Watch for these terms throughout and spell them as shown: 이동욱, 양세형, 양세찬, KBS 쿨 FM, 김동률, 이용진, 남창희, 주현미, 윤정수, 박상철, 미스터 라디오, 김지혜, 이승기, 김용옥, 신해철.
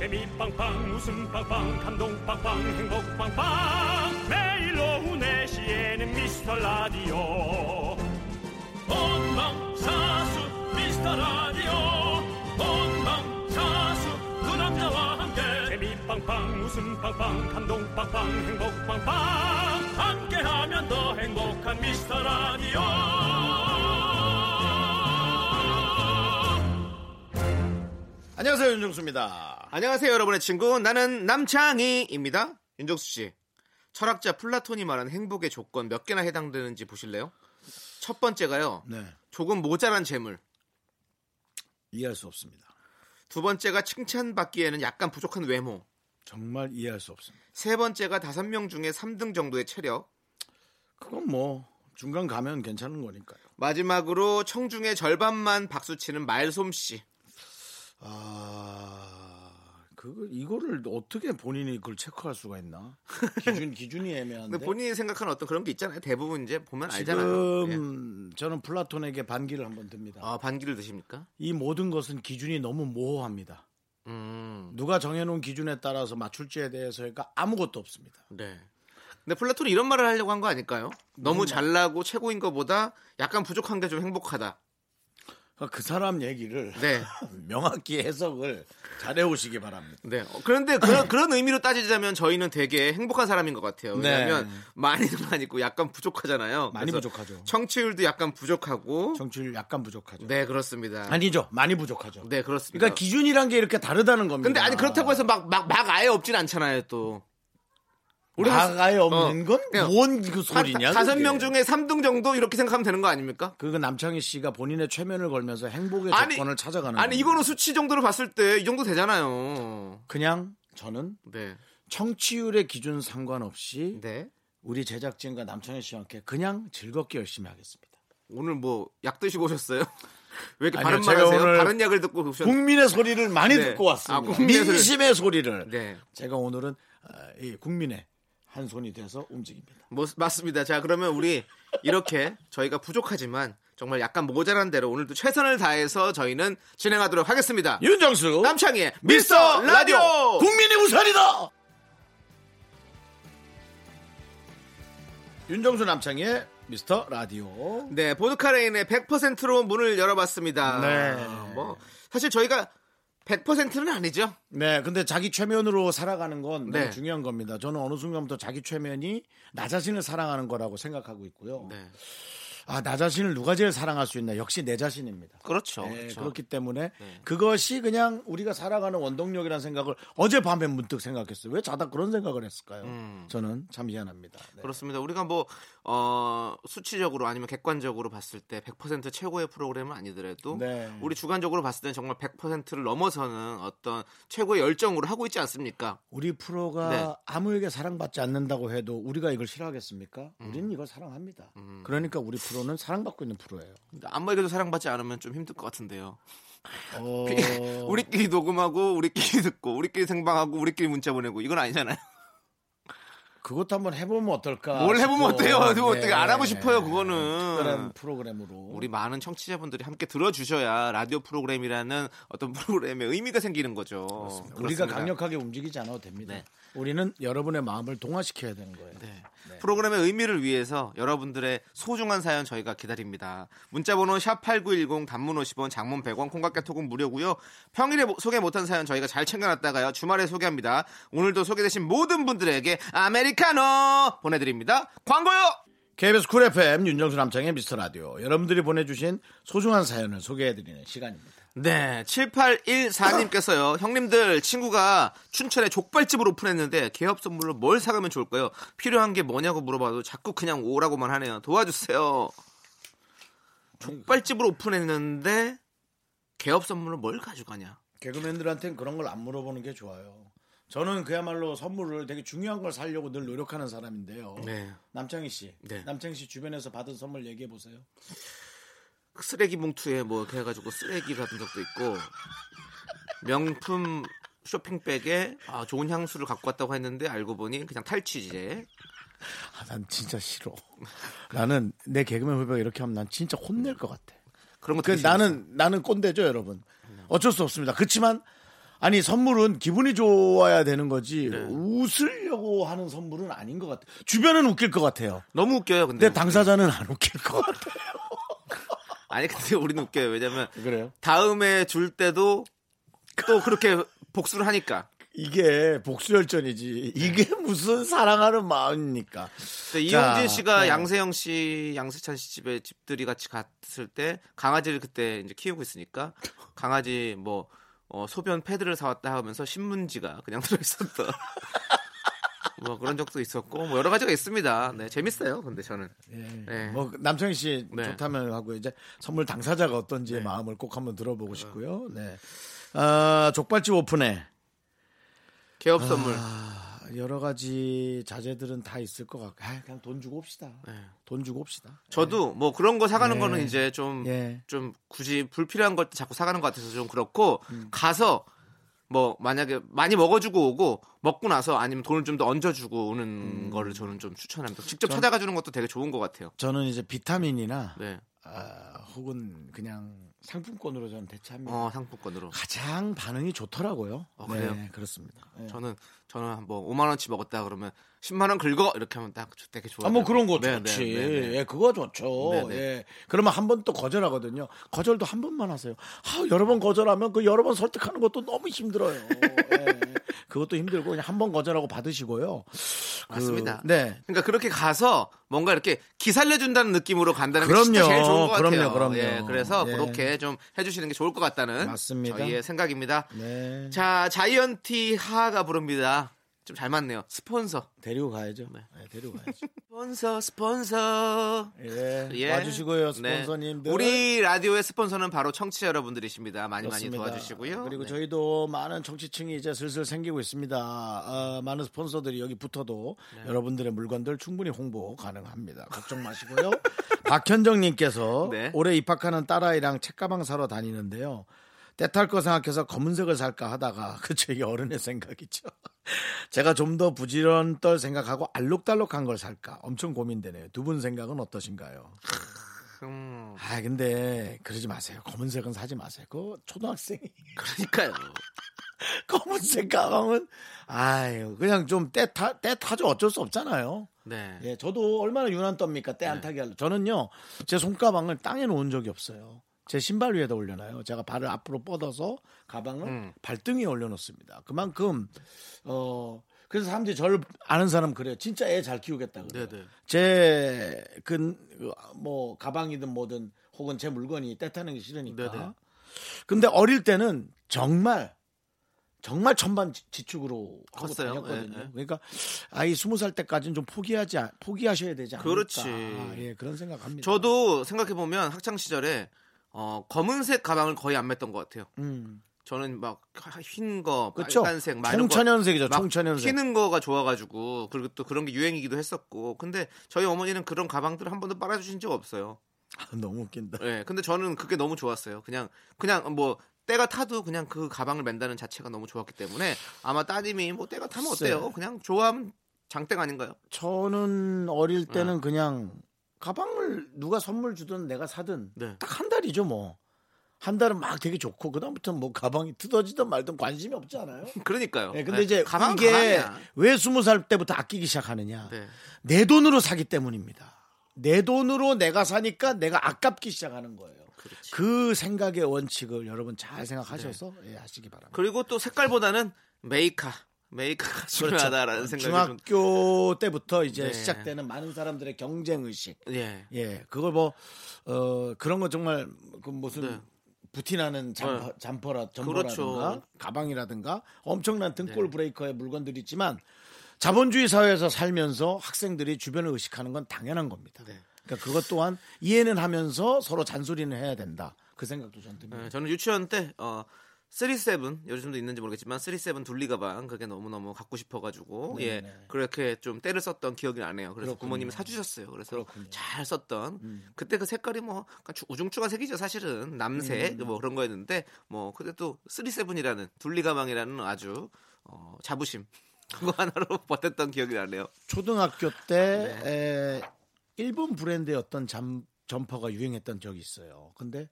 재미 빵빵 웃음 빵빵 감동 빵빵 행복 빵빵 매일 오후 4시에는 미스터 라디오 본방사수 미스터 라디오 본방사수 그 남자와 함께 재미 빵빵 웃음 빵빵 감동 빵빵 행복 빵빵 함께하면 더 행복한 미스터 라디오. 안녕하세요, 윤정수입니다. 안녕하세요, 여러분의 친구. 나는 남창희입니다. 윤정수 씨, 철학자 플라톤이 말한 행복의 조건 몇 개나 해당되는지 보실래요? 첫 번째가요. 네. 조금 모자란 재물. 이해할 수 없습니다. 두 번째가 칭찬받기에는 약간 부족한 외모. 정말 이해할 수 없습니다. 세 번째가 5명 중에 3등 정도의 체력. 그건 뭐 중간 가면 괜찮은 거니까요. 마지막으로 청중의 절반만 박수치는 말솜씨. 이거를 어떻게 본인이 그걸 체크할 수가 있나? 기준이 애매한데. 근데 본인이 생각하는 어떤 그런 게 있잖아요. 대부분 이제 보면 알잖아요. 지금 예. 저는 플라톤에게 반기를 한번 듭니다. 아, 반기를 드십니까? 이 모든 것은 기준이 너무 모호합니다. 누가 정해놓은 기준에 따라서 맞출지에 대해서가 아무것도 없습니다. 네. 근데 플라톤이 이런 말을 하려고 한 거 아닐까요? 너무 잘나고 최고인 것보다 약간 부족한 게 좀 행복하다. 그 사람 얘기를 네. 명확히 해석을 잘해오시기 바랍니다. 네. 그런데 그런 의미로 따지자면 저희는 되게 행복한 사람인 것 같아요. 왜냐하면 네. 많이는 있고 약간 부족하잖아요. 많이 부족하죠. 청취율도 약간 부족하고. 청취율 약간 부족하죠. 네, 그렇습니다. 아니죠. 많이 부족하죠. 네, 그렇습니다. 그러니까 기준이란 게 이렇게 다르다는 겁니다. 근데 아니 그렇다고 해서 막 아예 없진 않잖아요. 또. 아예 없는 건 뭔 그 소리냐? 5명 중에 3등 정도 이렇게 생각하면 되는 거 아닙니까? 그거 남창희 씨가 본인의 최면을 걸면서 행복의 조건을 찾아가는. 아니 이거는 수치 정도로 봤을 때 이 정도 되잖아요. 그냥 저는 네. 청취율의 기준 상관없이 네. 우리 제작진과 남창희 씨와 함께 그냥 즐겁게 열심히 하겠습니다. 오늘 뭐 약 드시고 오셨어요? 왜 이렇게 바른 말 하세요? 바른 약을 듣고 오셨어요? 국민의 소리를 많이 네. 듣고 왔습니다. 민심의 소리를. 네. 제가 오늘은 이 국민의 한 손이 돼서 움직입니다. 맞습니다. 자, 그러면 우리 이렇게 저희가 부족하지만 정말 약간 모자란 대로 오늘도 최선을 다해서 저희는 진행하도록 하겠습니다. 윤정수 남창희의 미스터 라디오 국민의 우산이다. 윤정수 남창희의 미스터 라디오. 네, 보드카레인의 100%로 문을 열어봤습니다. 네. 뭐 사실 저희가 100%는 아니죠. 네, 근데 자기 최면으로 살아가는 건 네. 너무 중요한 겁니다. 저는 어느 순간부터 자기 최면이 나 자신을 사랑하는 거라고 생각하고 있고요. 네. 아, 나 자신을 누가 제일 사랑할 수 있나? 역시 내 자신입니다. 그렇죠. 네, 그렇죠. 그렇기 때문에 네. 그것이 그냥 우리가 살아가는 원동력이라는 생각을 어젯밤에 문득 생각했어요. 왜 자다 그런 생각을 했을까요? 저는 참 희한합니다. 네. 그렇습니다. 우리가 뭐 수치적으로 아니면 객관적으로 봤을 때 100% 최고의 프로그램은 아니더라도 네. 우리 주관적으로 봤을 때는 정말 100%를 넘어서는 어떤 최고의 열정으로 하고 있지 않습니까? 우리 프로가 네. 아무에게 사랑받지 않는다고 해도 우리가 이걸 싫어하겠습니까? 우리는 이걸 사랑합니다. 그러니까 우리 프로는 사랑받고 있는 프로예요. 아무에게도 사랑받지 않으면 좀 힘들 것 같은데요. 우리끼리 녹음하고 우리끼리 듣고 우리끼리 생방하고 우리끼리 문자 보내고 이건 아니잖아요. 그것도 한번 해보면 어떨까? 뭘 해보면 싶어. 어때요? 네. 어떻게 안 하고 싶어요? 그거는 특별한 프로그램으로 우리 많은 청취자분들이 함께 들어주셔야 라디오 프로그램이라는 어떤 프로그램의 의미가 생기는 거죠. 그렇습니다. 우리가 강력하게 움직이지 않아도 됩니다. 네. 우리는 여러분의 마음을 동화시켜야 되는 거예요. 네. 네. 프로그램의 의미를 위해서 여러분들의 소중한 사연 저희가 기다립니다. 문자번호 샵8910 단문 50원 장문 100원 콩깍개톡은 무료고요. 평일에 소개 못한 사연 저희가 잘 챙겨놨다가요. 주말에 소개합니다. 오늘도 소개되신 모든 분들에게 아메리카노 보내드립니다. 광고요. KBS 쿨 FM 윤정수 남창의 미스터라디오. 여러분들이 보내주신 소중한 사연을 소개해드리는 시간입니다. 네, 7814님께서요. 형님들 친구가 춘천에 족발집을 오픈했는데 개업 선물로 뭘 사가면 좋을까요? 필요한 게 뭐냐고 물어봐도 자꾸 그냥 오라고만 하네요. 도와주세요. 족발집을 오픈했는데 개업 선물로 뭘 가져가냐. 개그맨들한테는 그런 걸 안 물어보는 게 좋아요. 저는 그야말로 선물을 되게 중요한 걸 사려고 늘 노력하는 사람인데요. 네. 남창희 씨, 네. 남창희 씨 주변에서 받은 선물 얘기해 보세요. 쓰레기 봉투에 뭐 이렇게 해가지고 쓰레기 받은 적도 있고, 명품 쇼핑백에 아, 좋은 향수를 갖고 왔다고 했는데 알고 보니 그냥 탈취제. 아, 난 진짜 싫어. 나는 내 개그맨 후배가 이렇게 하면 난 진짜 혼낼 것 같아. 그런 거 나는 꼰대죠, 여러분. 어쩔 수 없습니다. 그렇지만 아니 선물은 기분이 좋아야 되는 거지 네. 웃으려고 하는 선물은 아닌 것 같아요. 주변은 웃길 것 같아요. 너무 웃겨요. 근데 당사자는 안 웃길 것 같아요. 아니 근데 우리는 웃겨요. 왜냐면 그래요? 다음에 줄 때도 또 그렇게 복수를 하니까. 이게 복수열전이지. 이게 무슨 사랑하는 마음입니까? 네, 이용진 씨가 양세형 씨, 양세찬 씨 집에 집들이 같이 갔을 때 강아지를 그때 이제 키우고 있으니까 강아지 뭐 소변 패드를 사왔다 하면서 신문지가 그냥 들어있었던 뭐 그런 적도 있었고 뭐 여러 가지가 있습니다. 네 재밌어요. 근데 저는 네. 뭐 남창희 씨 네. 좋다면 하고 이제 선물 당사자가 어떤지 네. 마음을 꼭 한번 들어보고 싶고요. 네. 아, 족발집 오픈해. 개업 선물. 아, 여러 가지 자재들은 다 있을 것 같고. 아, 그냥 돈 주고 옵시다. 네. 돈 주고 옵시다. 저도 네. 뭐 그런 거 사가는 네. 거는 이제 좀 굳이 불필요한 걸 자꾸 사가는 것 같아서 좀 그렇고 가서 뭐 만약에 많이 먹어주고 오고 먹고 나서 아니면 돈을 좀 더 얹어주고 오는 거를 저는 좀 추천합니다. 직접 찾아가 주는 것도 되게 좋은 것 같아요. 저는 이제 비타민이나 네. 혹은 그냥 상품권으로 저는 대체합니다. 상품권으로 가장 반응이 좋더라고요. 그래요? 네, 그렇습니다. 네. 저는 뭐 5만 원치 먹었다 그러면 10만 원 긁어 이렇게 하면 딱 되게 좋아요. 뭐 그런 거 네, 좋지. 네, 네, 네. 예, 그거 좋죠. 네, 네. 예. 그러면 한 번 또 거절하거든요. 거절도 한 번만 하세요. 여러 번 거절하면 그 여러 번 설득하는 것도 너무 힘들어요. 예. 그것도 힘들고 그냥 한 번 거절하고 받으시고요. 맞습니다. 네. 그러니까 그렇게 가서 뭔가 이렇게 기살려준다는 느낌으로 간다는 게 진짜 제일 좋은 것 같아요. 그럼요. 예, 그래서 네. 그렇게 좀 해주시는 게 좋을 것 같다는 맞습니다. 저희의 생각입니다. 네. 자, 자이언티 하하가 부릅니다. 좀 잘 맞네요. 스폰서 데리고 가야죠. 네, 네 데리고 가야죠. 스폰서 예. 와주시고요, 스폰서님들. 네. 우리 라디오의 스폰서는 바로 청취자 여러분들이십니다. 많이 그렇습니다. 많이 도와주시고요. 그리고 네. 저희도 많은 청취층이 이제 슬슬 생기고 있습니다. 많은 스폰서들이 여기 붙어도 네. 여러분들의 물건들 충분히 홍보 가능합니다. 걱정 마시고요. 박현정님께서 네. 올해 입학하는 딸아이랑 책가방 사러 다니는데요. 때탈 거 생각해서 검은색을 살까 하다가 그쵸 이게 어른의 생각이죠. 제가 좀 더 부지런떨 생각하고 알록달록한 걸 살까 엄청 고민되네요. 두 분 생각은 어떠신가요? 아 근데 그러지 마세요. 검은색은 사지 마세요. 그거 초등학생이 그러니까요. 검은색 가방은 아유 그냥 좀 때 타죠. 어쩔 수 없잖아요. 네. 예, 저도 얼마나 유난 떱니까 때 안 타게 하려고. 저는요 제 손가방을 땅에 놓은 적이 없어요. 제 신발 위에다 올려놔요. 제가 발을 앞으로 뻗어서 가방을 발등 위에 올려놓습니다. 그만큼 그래서 사람들이 저를 아는 사람 그래요. 진짜 애 잘 키우겠다 그래요. 제 뭐 가방이든 뭐든 혹은 제 물건이 떼타는 게 싫으니까. 네네. 근데 어릴 때는 정말 천반지축으로 하고 다녔거든요. 예, 예. 그러니까 아이 20살 때까지는 좀 포기하셔야 되지 않을까. 그렇지. 예, 그런 생각합니다. 저도 생각해 보면 학창 시절에 검은색 가방을 거의 안 맸던 것 같아요. 저는 막 흰 거, 빨간색, 청천연색이죠. 청천연색. 튀는 거가 좋아가지고 그리고 또 그런 게 유행이기도 했었고. 근데 저희 어머니는 그런 가방들을 한 번도 빨아주신 적 없어요. 아, 너무 웃긴다. 네, 근데 저는 그게 너무 좋았어요. 그냥 뭐 때가 타도 그냥 그 가방을 맨다는 자체가 너무 좋았기 때문에 아마 따님이 뭐 때가 타면 어때요? 그냥 좋아하면 장땡 아닌가요? 저는 어릴 때는 그냥 가방을 누가 선물 주든 내가 사든 네. 딱 한 달이죠 뭐. 한 달은 막 되게 좋고 그다음부터 뭐 가방이 뜯어지든 말든 관심이 없지 않아요? 그러니까요. 네, 근데 네. 이제 가방 이게 왜 20살 때부터 아끼기 시작하느냐. 네. 내 돈으로 사기 때문입니다. 내 돈으로 내가 사니까 내가 아깝기 시작하는 거예요. 그렇지. 그 생각의 원칙을 여러분 잘 생각하셔서 네. 예, 하시기 바랍니다. 그리고 또 색깔보다는 메이커가 중요하다라는 그렇죠. 생각이 중학교 때부터 이제 네. 시작되는 많은 사람들의 경쟁 의식. 예. 예. 그걸 뭐 그런 거 정말 그 무슨 네. 부티나는 잠퍼라 전부라든가 그렇죠. 가방이라든가 엄청난 등골 네. 브레이커의 물건들이 있지만 자본주의 사회에서 살면서 학생들이 주변을 의식하는 건 당연한 겁니다. 네. 그러니까 그것 또한 이해는 하면서 서로 잔소리는 해야 된다. 그 생각도 전 듭니다. 네, 저는 유치원 때 37 요즘도 있는지 모르겠지만 37 둘리 가방 그게 너무너무 갖고 싶어가지고 네네. 예 그렇게 좀 때를 썼던 기억이 나네요. 그래서 그렇군요. 부모님이 사주셨어요. 그래서 그렇군요. 잘 썼던 그때 그 색깔이 뭐 우중충한 색이죠. 사실은 남색 뭐 그런 거였는데 뭐 그때 또 37이라는 둘리 가방이라는 아주 자부심 그거 하나로 버텼던 기억이 나네요. 초등학교 때 일본 브랜드의 어떤 점퍼가 유행했던 적이 있어요. 근데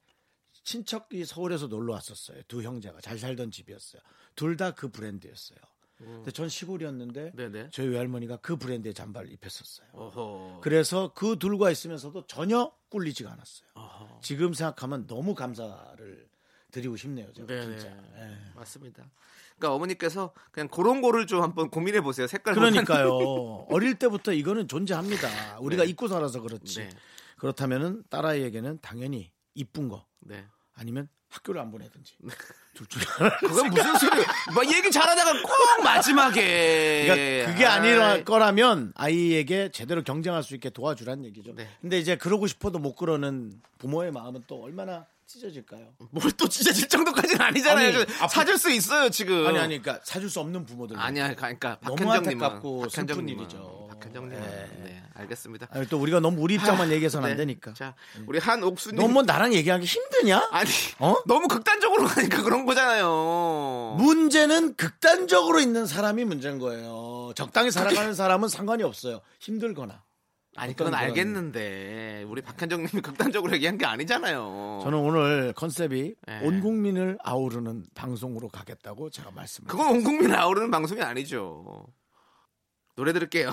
친척이 서울에서 놀러 왔었어요. 두 형제가 잘 살던 집이었어요. 둘 다 그 브랜드였어요. 근데 전 시골이었는데 네네. 저희 외할머니가 그 브랜드의 잠바를 입혔었어요. 어허. 그래서 그 둘과 있으면서도 전혀 꿀리지가 않았어요. 어허. 지금 생각하면 너무 감사를 드리고 싶네요. 제가 진짜. 네. 맞습니다. 그러니까 어머니께서 그냥 그런 거를 좀 한번 고민해 보세요. 색깔. 그러니까요. 어릴 때부터 이거는 존재합니다. 우리가 네. 입고 살아서 그렇지. 네. 그렇다면은 딸아이에게는 당연히 이쁜 거. 네. 아니면 학교를 안 보내든지. 둘 중에 하나. 그건 무슨 소리야? 막 얘기 잘하다가 꼭 마지막에. 그러니까 그게 아니라 거라면 아이에게 제대로 경쟁할 수 있게 도와주란 얘기죠. 네. 근데 이제 그러고 싶어도 못 그러는 부모의 마음은 또 얼마나 찢어질까요? 뭘 또 찢어질 정도까지는 아니잖아요. 아니, 사줄 수 있어요 지금. 아니 그러니까 사줄 수 없는 부모들. 아니야, 그러니까 너무 안타깝고 슬픈 일이죠. 박현정님. 네, 알겠습니다. 아니, 또 우리가 너무 우리 입장만 얘기해서는 네. 안 되니까. 자, 우리 한옥수님. 너 뭐 나랑 얘기하기 힘드냐? 아니, 너무 극단적으로 가니까 그런 거잖아요. 문제는 극단적으로 있는 사람이 문제인 거예요. 적당히 살아가는 사람은 상관이 없어요. 힘들거나. 아니 그건 알겠는데 우리 박현정님이 극단적으로 얘기한 게 아니잖아요. 저는 오늘 컨셉이 네. 온 국민을 아우르는 방송으로 가겠다고 제가 말씀을. 그건 온 국민을 아우르는 방송이 아니죠. 노래 들을게요.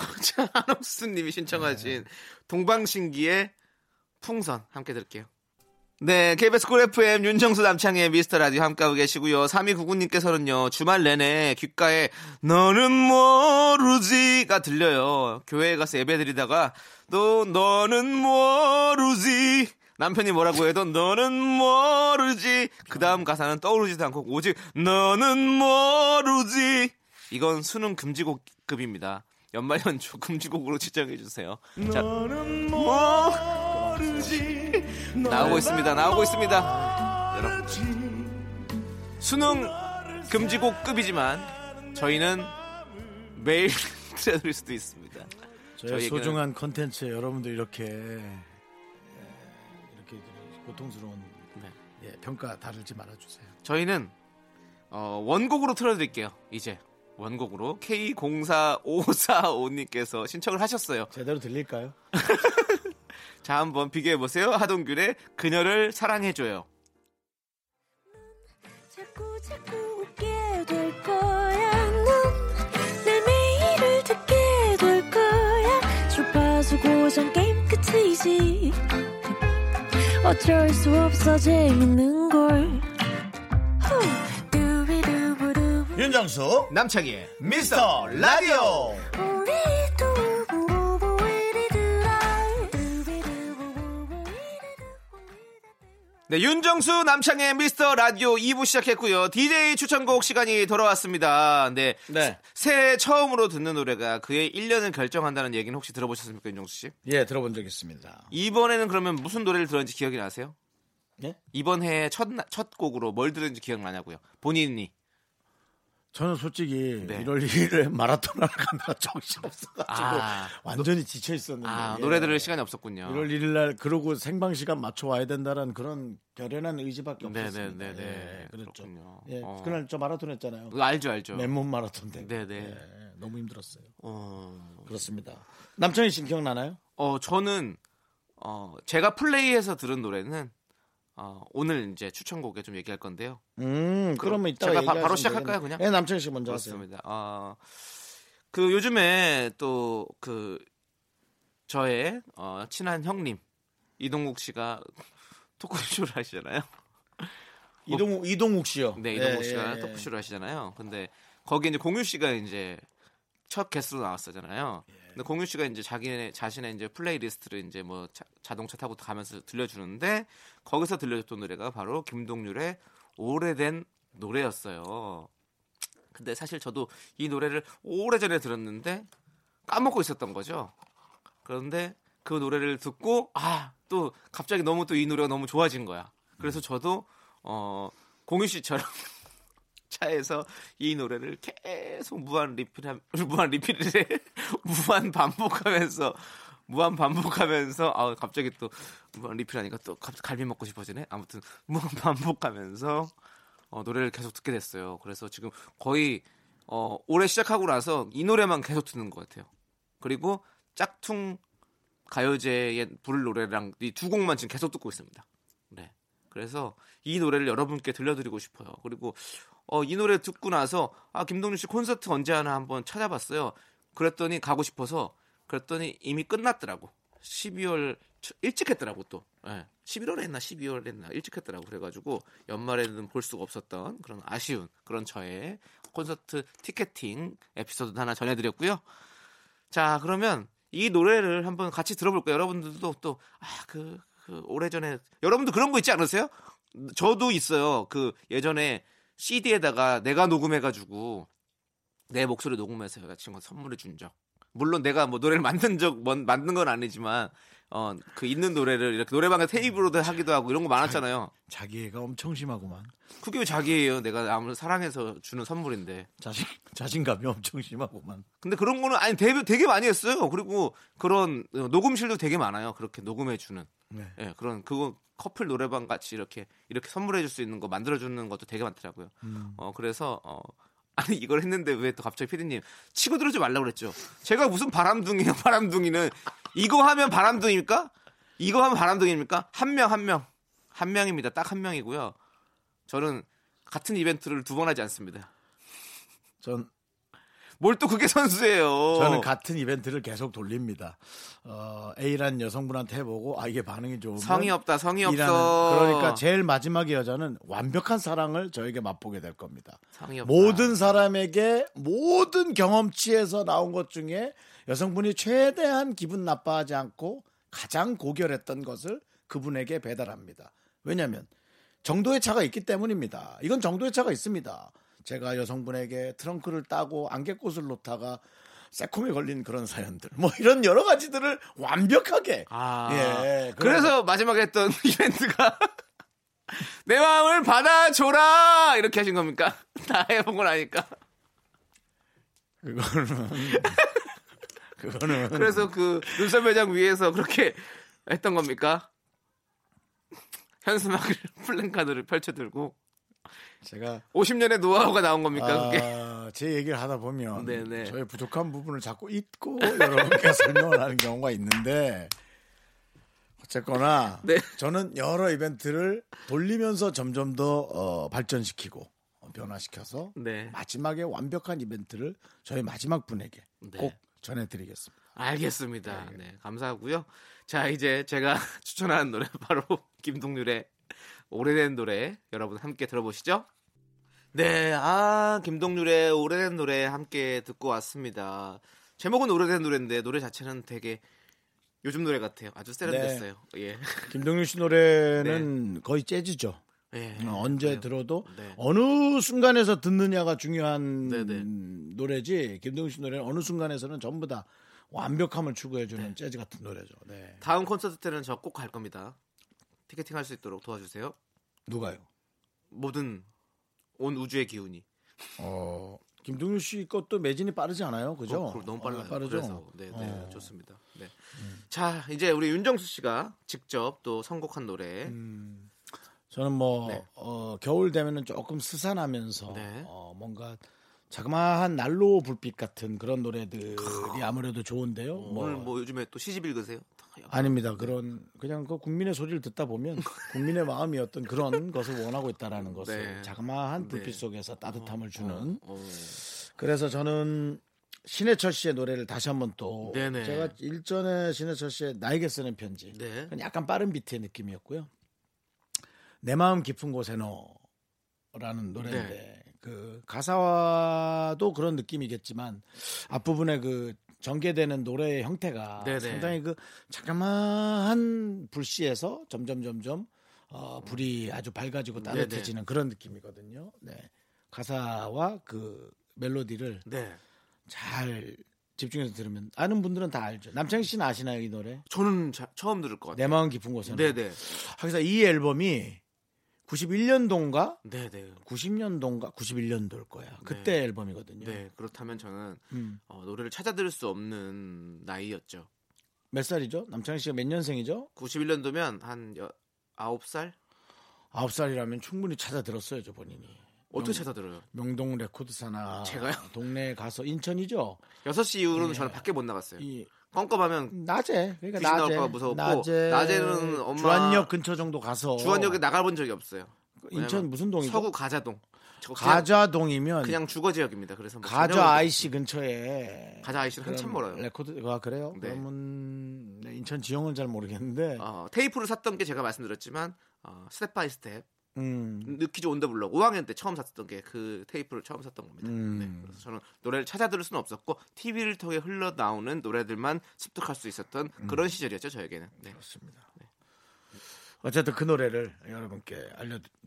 한옥수님이 신청하신 네. 동방신기의 풍선 함께 들을게요. 네, KBS 쿨 FM 윤정수 남창희의 미스터 라디오 함께하고 계시고요. 3299님께서는요. 주말 내내 귓가에 너는 모르지가 들려요. 교회에 가서 예배드리다가 또 너는 모르지. 남편이 뭐라고 해도 너는 모르지. 그 다음 가사는 떠오르지도 않고 오직 너는 모르지. 이건 수능 금지곡급입니다. 연말연초 금지곡으로 지정해주세요. 자. 너는 모르지. 나오고 있습니다. 여러분. 수능 금지곡급이지만 저희는 매일 찾아드릴 수도 있습니다. 저희 소중한 컨텐츠에 여러분들 이렇게 고통스러운 네. 예, 평가 다르지 말아주세요. 저희는 원곡으로 틀어드릴게요. 이제. 원곡으로 K04545님께서 신청을 하셨어요. 제대로 들릴까요? 자, 한번 비교해보세요. 하동균의 그녀를 사랑해줘요. 자꾸 웃게 될 거야. 내 매일을 듣게 될 거야. 주파수 고정 게임 끝이지. 어쩔 수 없어 재밌는걸. 후. 윤정수 남창희의 미스터 라디오. 네, 윤정수 남창희의 미스터 라디오 2부 시작했고요. DJ 추천곡 시간이 돌아왔습니다. 네. 새해 처음으로 듣는 노래가 그의 1년을 결정한다는 얘기는 혹시 들어보셨습니까, 윤정수 씨? 예, 들어본 적 있습니다. 이번에는 그러면 무슨 노래를 들었는지 기억이 나세요? 예? 이번 해의 첫 곡으로 뭘 들었는지 기억나냐고요? 본인이. 저는 솔직히 네. 1월 2일에 마라톤 하러 가느라 정신없어가지고 완전히 지쳐있었는데 노래 들을 시간이 없었군요. 1월 1일 날 그러고 생방시간 맞춰 와야 된다는 그런 결연한 의지밖에 없었습니다. 네. 그렇군요. 예, 그날 저 마라톤 했잖아요. 알죠. 맨몸 마라톤 때. 네네. 예, 너무 힘들었어요. 그렇습니다. 남창희 씨 기억나나요? 저는 제가 플레이해서 들은 노래는 오늘 이제 추천곡에 좀 얘기할 건데요. 그러면 이따가 제가 바로 시작할까요, 되겠네. 그냥? 네, 남창희 씨 먼저 하겠습니다. 그 요즘에 또 그 저의 친한 형님 이동욱 씨가 토크쇼를 하시잖아요. 이동욱 씨요. 네, 이동욱 씨가 토크쇼를 하시잖아요. 근데 거기 이제 공유 씨가 이제 첫 게스트로 나왔었잖아요. 근데 공유 씨가 이제 자신의 이제 플레이리스트를 이제 뭐 자동차 타고 가면서 들려주는데 거기서 들려줬던 노래가 바로 김동률의 오래된 노래였어요. 근데 사실 저도 이 노래를 오래전에 들었는데 까먹고 있었던 거죠. 그런데 그 노래를 듣고 또 갑자기 너무 또 이 노래가 너무 좋아진 거야. 그래서 저도 공유 씨처럼 차에서 이 노래를 계속 무한 반복하면서 갑자기 또 무한 리필하니까 또 갈비 먹고 싶어지네. 아무튼 무한 반복하면서 노래를 계속 듣게 됐어요. 그래서 지금 거의 올해 시작하고 나서 이 노래만 계속 듣는 것 같아요. 그리고 짝퉁 가요제에 부를 노래랑 이 두 곡만 지금 계속 듣고 있습니다. 네. 그래서 이 노래를 여러분께 들려드리고 싶어요. 그리고 이 노래 듣고 나서 김동률 씨 콘서트 언제 하나 한번 찾아봤어요. 그랬더니 가고 싶어서 그랬더니 이미 끝났더라고. 12월 일찍 했더라고 또. 네. 11월에 했나 12월에 했나 일찍 했더라고. 그래가지고 연말에는 볼 수가 없었던 그런 아쉬운 그런 저의 콘서트 티켓팅 에피소드 하나 전해드렸고요. 자 그러면 이 노래를 한번 같이 들어볼까요? 여러분들도 또 오래전에 여러분도 그런 거 있지 않으세요? 저도 있어요. 그 예전에 CD에다가 내가 녹음해가지고 내 목소리 녹음해서 여자친구 선물해 준 적. 물론 내가 뭐 노래를 만든 건 아니지만 그 있는 노래를 이렇게 노래방에 테이프로도 하기도 하고 이런 거 많았잖아요. 자기애가 엄청 심하구만. 그게 왜 자기애예요? 내가 아무리 사랑해서 주는 선물인데. 자신감이 엄청 심하구만. 근데 그런 거는 아니 되게 많이 했어요. 그리고 그런 녹음실도 되게 많아요. 그렇게 녹음해 주는. 네. 예, 그런 그거 커플 노래방 같이 이렇게 선물해 줄 수 있는 거 만들어 주는 것도 되게 많더라고요. 그래서 아니 이걸 했는데 왜 또 갑자기 피디님 치고들어지 말라고 그랬죠? 제가 무슨 바람둥이에요? 바람둥이는 이거 하면 바람둥이입니까? 이거 하면 바람둥이입니까? 한 명입니다. 딱 한 명이고요. 저는 같은 이벤트를 두 번 하지 않습니다. 전 뭘 또 그게 선수예요? 저는 같은 이벤트를 계속 돌립니다. A란 여성분한테 해보고 이게 반응이 좋으면 성이 없어. 그러니까 제일 마지막에 여자는 완벽한 사랑을 저에게 맛보게 될 겁니다. 성이 없다. 모든 사람에게 모든 경험치에서 나온 것 중에 여성분이 최대한 기분 나빠하지 않고 가장 고결했던 것을 그분에게 배달합니다. 왜냐하면 정도의 차가 있기 때문입니다. 이건 정도의 차가 있습니다. 제가 여성분에게 트렁크를 따고 안개꽃을 놓다가 새콤에 걸린 그런 사연들 뭐 이런 여러 가지들을 완벽하게 예, 그래서 마지막에 했던 이벤트가 내 마음을 받아줘라 이렇게 하신 겁니까? 다 해본 건 아니까 그거는 그래서 그 눈썹 회장 위에서 그렇게 했던 겁니까? 현수막을 플랜카드를 펼쳐들고 제가 50년의 노하우가 나온 겁니까? 그게? 제 얘기를 하다 보면 네네. 저의 부족한 부분을 자꾸 잊고 여러분께 설명을 하는 경우가 있는데 어쨌거나 네. 저는 여러 이벤트를 돌리면서 점점 더 발전시키고 변화시켜서 네. 마지막에 완벽한 이벤트를 저희 마지막 분에게 네. 꼭 전해드리겠습니다. 알겠습니다. 네, 감사하고요. 자 이제 제가 추천하는 노래 바로 김동률의 오래된 노래 여러분 함께 들어보시죠. 네, 김동률의 오래된 노래 함께 듣고 왔습니다. 제목은 오래된 노래인데 노래 자체는 되게 요즘 노래 같아요. 아주 세련됐어요. 네. 예. 김동률 씨 노래는 네. 거의 재즈죠. 네, 언제 그래요. 들어도 네. 어느 순간에서 듣느냐가 중요한 네. 노래지 김동률 씨 노래는 어느 순간에서는 전부 다 완벽함을 추구해주는 네. 재즈 같은 노래죠. 네. 다음 콘서트 때는 저 꼭 갈 겁니다. 티켓팅 할 수 있도록 도와주세요. 누가요? 모든 온 우주의 기운이. 김동률 씨 것도 매진이 빠르지 않아요, 그죠? 너무 빨라요. 빠르죠. 네, 좋습니다. 네. 자, 이제 우리 윤정수 씨가 직접 또 선곡한 노래. 저는 네. 겨울 되면은 조금 스산하면서 네. 뭔가 자그마한 난로 불빛 같은 그런 노래들이 아무래도 좋은데요. 오늘 요즘에 또 시집 읽으세요? 아닙니다. 그런 그냥 그 국민의 소리를 듣다 보면 국민의 마음이 어떤 그런 것을 원하고 있다라는 것을 네. 자그마한 불빛 네. 속에서 따뜻함을 주는. 그래서 저는 신해철 씨의 노래를 다시 한번 또 네네. 제가 일전에 신해철 씨의 나에게 쓰는 편지 네. 약간 빠른 비트의 느낌이었고요. 내 마음 깊은 곳에 넣어라는 노래인데 네. 그 가사와도 그런 느낌이겠지만 앞부분에 그 전개되는 노래의 형태가 네네. 상당히 그 자그마한 불씨에서 점점 불이 아주 밝아지고 따뜻해지는 네네. 그런 느낌이거든요. 네. 가사와 그 멜로디를 네. 잘 집중해서 들으면 아는 분들은 다 알죠. 남창희 씨는 아시나요, 이 노래? 저는 처음 들을 것 같아요. 내 마음 깊은 곳에는. 네네. 그래서 이 앨범이 91년도인가? 네네. 90년도인가? 91년도일 거야. 그때 네. 앨범이거든요. 네. 그렇다면 저는 노래를 찾아 들을 수 없는 나이였죠. 몇 살이죠? 남창희 씨가 몇 년생이죠? 91년도면 한 9살? 9살이라면 충분히 찾아 들었어요, 저 본인이. 어떻게 찾아 들어요? 명동 레코드사나 제가요? 동네에 가서 인천이죠. 6시 이후로는 예. 저는 밖에 못 나갔어요. 껌껌하면 낮에, 그러니까 귀신 나올까 무서웠고 낮에는 엄마 주안역 근처 정도 가서 주안역에 나가본 적이 없어요. 인천 무슨 동이죠? 서구 가자동. 가자동이면 그냥 주거 지역입니다. 그래서 뭐 가자 IC 근처에 가자 IC는 한참 멀어요. 레코드 아 그래요? 네. 그러면 인천 지형은 잘 모르겠는데 테이프를 샀던 게 제가 말씀드렸지만 스텝 바이 스텝 느끼지 온더 블럭 5학년 때 처음 샀던 게 그 테이프를 처음 샀던 겁니다. 네. 그래서 저는 노래를 찾아 들을 수는 없었고 TV를 통해 흘러 나오는 노래들만 습득할 수 있었던 그런 시절이었죠 저에게는. 네. 그렇습니다. 네. 어쨌든 그 노래를 여러분께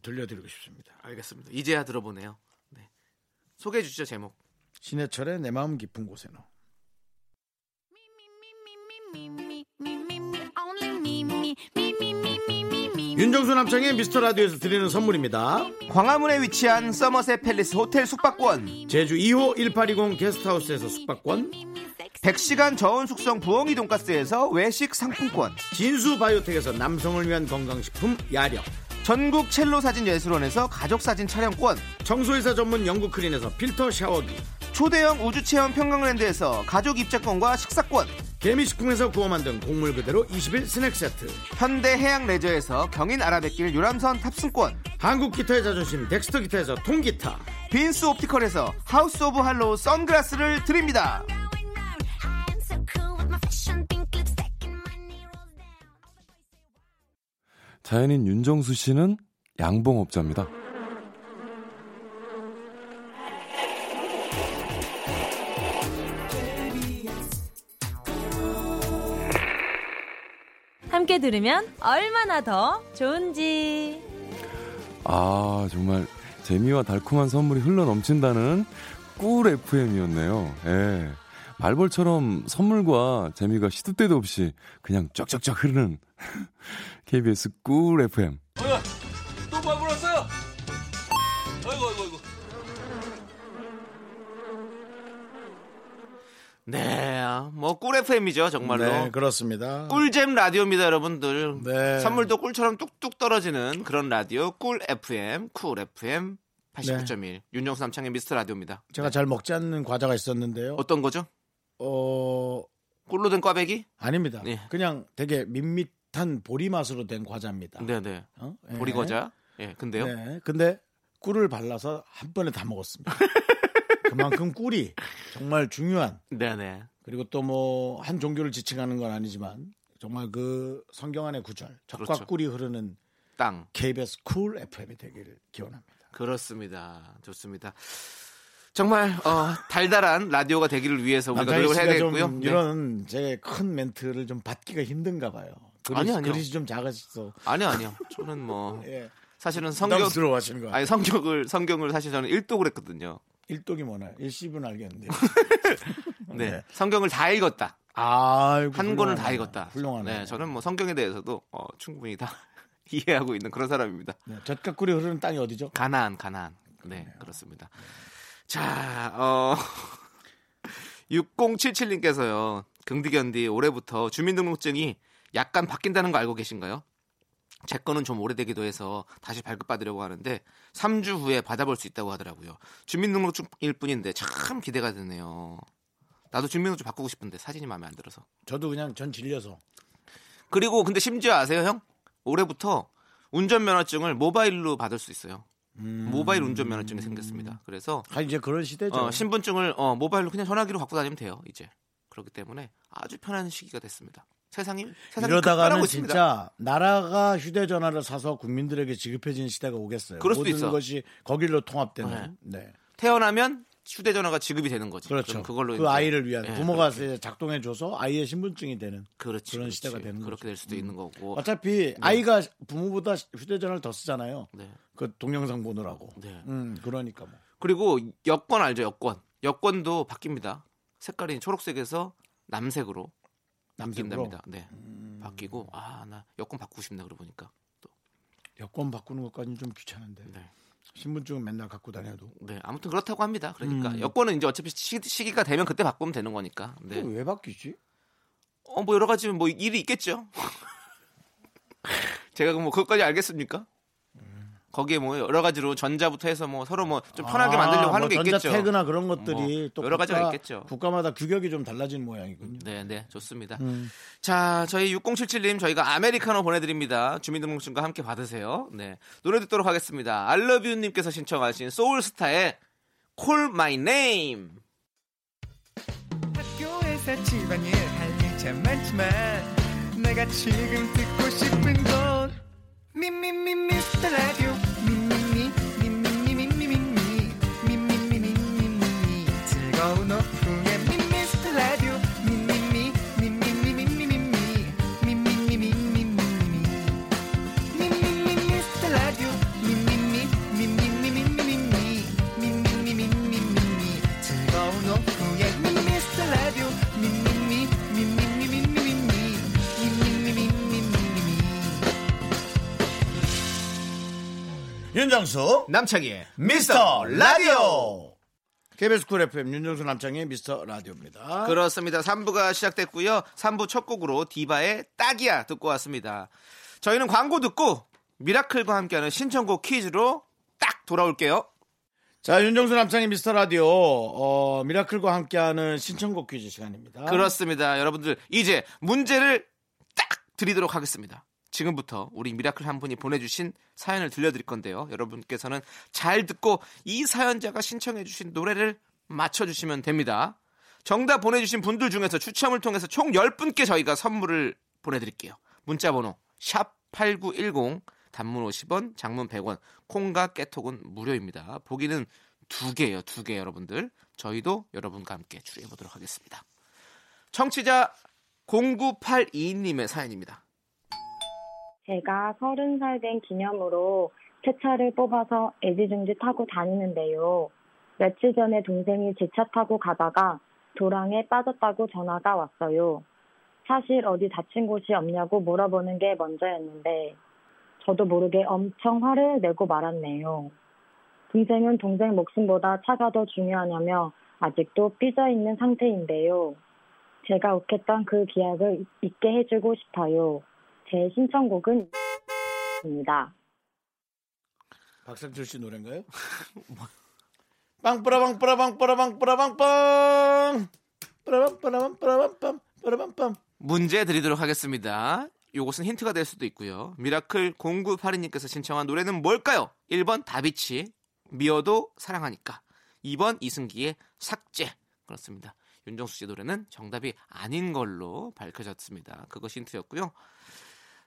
들려드리고 싶습니다. 알겠습니다. 이제야 들어보네요. 네. 소개해 주시죠 제목. 신해철의 내 마음 깊은 곳에 너. 윤정수 남창의 미스터 라디오에서 드리는 선물입니다. 광화문에 위치한 서머셋 팰리스 호텔 숙박권, 제주 2호 1820 게스트하우스에서 숙박권, 100시간 저온 숙성 부엉이 돈가스에서 외식 상품권, 진수 바이오텍에서 남성을 위한 건강식품 야력, 전국 첼로 사진 예술원에서 가족 사진 촬영권, 청소회사 전문 영국 크린에서 필터 샤워기, 초대형 우주체험 평강랜드에서 가족 입장권과 식사권, 개미식품에서 구워 만든 곡물 그대로 20일 스낵 세트, 현대해양레저에서 경인 아라뱃길 유람선 탑승권, 한국기타의 자존심 덱스터기타에서 통기타, 빈스 옵티컬에서 하우스 오브 할로우 선글라스를 드립니다. 자연인 윤정수 씨는 양봉업자입니다. 함께 들으면 얼마나 더 좋은지. 아 정말 재미와 달콤한 선물이 흘러넘친다는 꿀 FM이었네요. 예. 말벌처럼 선물과 재미가 시도 때도 없이 그냥 쫙쫙쫙 흐르는 KBS 꿀 FM. 어이구, 또 발굴었어요. 어이구. 네, 뭐 꿀 FM이죠 정말로. 네, 그렇습니다. 꿀잼 라디오입니다 여러분들. 네. 선물도 꿀처럼 뚝뚝 떨어지는 그런 라디오 꿀 FM, 쿨 FM 89.1. 네. 윤정수 남창의 미스터 라디오입니다. 제가 잘 먹지 않는 과자가 있었는데요. 어떤 거죠? 꿀로 된 꽈배기? 아닙니다. 예. 그냥 되게 밋밋한 보리 맛으로 된 과자입니다. 네네. 예. 보리 과자. 예. 근데요? 네. 근데 꿀을 발라서 한 번에 다 먹었습니다. 그만큼 꿀이 정말 중요한. 네네. 그리고 또 뭐 한 종교를 지칭하는 건 아니지만 정말 그 성경 안의 구절, 적과 그렇죠. 꿀이 흐르는 땅. KBS 쿨 FM이 되기를 기원합니다. 그렇습니다. 좋습니다. 정말 달달한 라디오가 되기를 위해서 우리가 노력을 해야 되겠고요. 네. 이런 제 큰 멘트를 좀 받기가 힘든가 봐요. 아니요. 그릇이 좀 작아서. 아니요. 저는 뭐 예. 사실은 성경을 사실 저는 1독을 했거든요. 1독이 뭐나요? 1씹은 알겠는데요. 네. 성경을 다 읽었다. 아이고, 한 권을 다 읽었다. 훌륭하네. 네, 저는 뭐 성경에 대해서도 충분히 다 이해하고 있는 그런 사람입니다. 네, 젖과 꿀이 흐르는 땅이 어디죠? 가나안. 네, 그러네요. 그렇습니다. 자, 6077님께서요. 긍디견디 올해부터 주민등록증이 약간 바뀐다는 거 알고 계신가요? 제 거는 좀 오래되기도 해서 다시 발급받으려고 하는데 3주 후에 받아볼 수 있다고 하더라고요. 주민등록증일 뿐인데 참 기대가 되네요. 나도 주민등록증 바꾸고 싶은데 사진이 마음에 안 들어서. 저도 그냥 전 질려서. 그리고 근데 심지어 아세요, 형? 올해부터 운전면허증을 모바일로 받을 수 있어요. 모바일 운전면허증이 생겼습니다. 그래서 이제 그런 시대죠. 신분증을 모바일로 그냥 전화기로 갖고 다니면 돼요. 이제 그렇기 때문에 아주 편한 시기가 됐습니다. 세상이 이러다가는 진짜 나라가 휴대전화를 사서 국민들에게 지급해지는 시대가 오겠어요. 그럴 수도 모든 있어. 것이 거길로 통합되는. 네. 태어나면 휴대전화가 지급이 되는 거지. 그렇죠. 그걸로 그 아이를 위한 부모가 작동해줘서 아이의 신분증이 되는 그런 시대가 되는 거죠. 그렇게 될 수도 있는 거고. 어차피 아이가 부모보다 휴대전화를 더 쓰잖아요. 네. 그 동영상 보느라고. 네. 그러니까 뭐. 그리고 여권 알죠? 여권도 바뀝니다. 색깔이 초록색에서 남색으로 바뀐답니다. 네. 바뀌고 나 여권 바꾸고 싶나 그러고 보니까 또 여권 바꾸는 것까지는 좀 귀찮은데. 네. 신분증은 맨날 갖고 다녀도. 네, 아무튼 그렇다고 합니다. 그러니까 여권은 이제 어차피 시기가 되면 그때 바꾸면 되는 거니까. 네. 왜 바뀌지? 뭐 여러 가지 뭐 일이 있겠죠. 제가 뭐 그것까지 알겠습니까? 거기에 뭐 여러 가지로 전자부터 해서 뭐 서로 뭐 좀 편하게 만들려고 하는 게 있겠죠. 전자 태그나 그런 것들이 뭐 또 여러 가지가 있겠죠. 국가마다 규격이 좀 달라진 모양이군요. 네, 네, 좋습니다. 자, 저희 6077님 저희가 아메리카노 보내드립니다. 주민등록증과 함께 받으세요. 네, 노래 듣도록 하겠습니다. 알러뷰님께서 신청하신 소울스타의 Call My Name. 학교에서 집안일 할 일 참 많지만 내가 지금 듣고 싶은 건 미미미 미스터 라디오 미미미 미미미 미미미 미미미 미미미 즐거운 오후. 윤정수 남창희의 미스터 라디오. KBS 쿨 FM 윤정수 남창희의 미스터 라디오입니다. 그렇습니다. 3부가 시작됐고요. 3부 첫 곡으로 디바의 딱이야 듣고 왔습니다. 저희는 광고 듣고 미라클과 함께하는 신청곡 퀴즈로 딱 돌아올게요. 자, 윤정수 남창희 미스터 라디오 미라클과 함께하는 신청곡 퀴즈 시간입니다. 그렇습니다. 여러분들 이제 문제를 딱 드리도록 하겠습니다. 지금부터 우리 미라클 한 분이 보내주신 사연을 들려드릴 건데요. 여러분께서는 잘 듣고 이 사연자가 신청해주신 노래를 맞춰주시면 됩니다. 정답 보내주신 분들 중에서 추첨을 통해서 총 10분께 저희가 선물을 보내드릴게요. 문자번호 샵8910 단문 50원 장문 100원 콩과 깨톡은 무료입니다. 보기는 2개예요. 2개 여러분들. 저희도 여러분과 함께 추리해보도록 하겠습니다. 청취자 0982님의 사연입니다. 제가 30살 된 기념으로 새 차를 뽑아서 애지중지 타고 다니는데요. 며칠 전에 동생이 제 차 타고 가다가 도랑에 빠졌다고 전화가 왔어요. 사실 어디 다친 곳이 없냐고 물어보는 게 먼저였는데 저도 모르게 엄청 화를 내고 말았네요. 동생은 동생 목숨보다 차가 더 중요하냐며 아직도 삐져있는 상태인데요. 제가 욱했던 그 기억을 잊게 해주고 싶어요. 제 신청곡은 입니다. 박상철 씨 노래인가요? 빵빠라빵빠라빵빠라빵빠라빵빵 빠라빵빠라빵빠라빵빵 빠라빵빵. 문제 드리도록 하겠습니다. 요것은 힌트가 될 수도 있고요. 미라클 0982님께서 신청한 노래는 뭘까요? 1번 다비치 미워도 사랑하니까, 2번 이승기의 삭제. 그렇습니다. 윤정수 씨 노래는 정답이 아닌 걸로 밝혀졌습니다. 그것이 힌트였고요.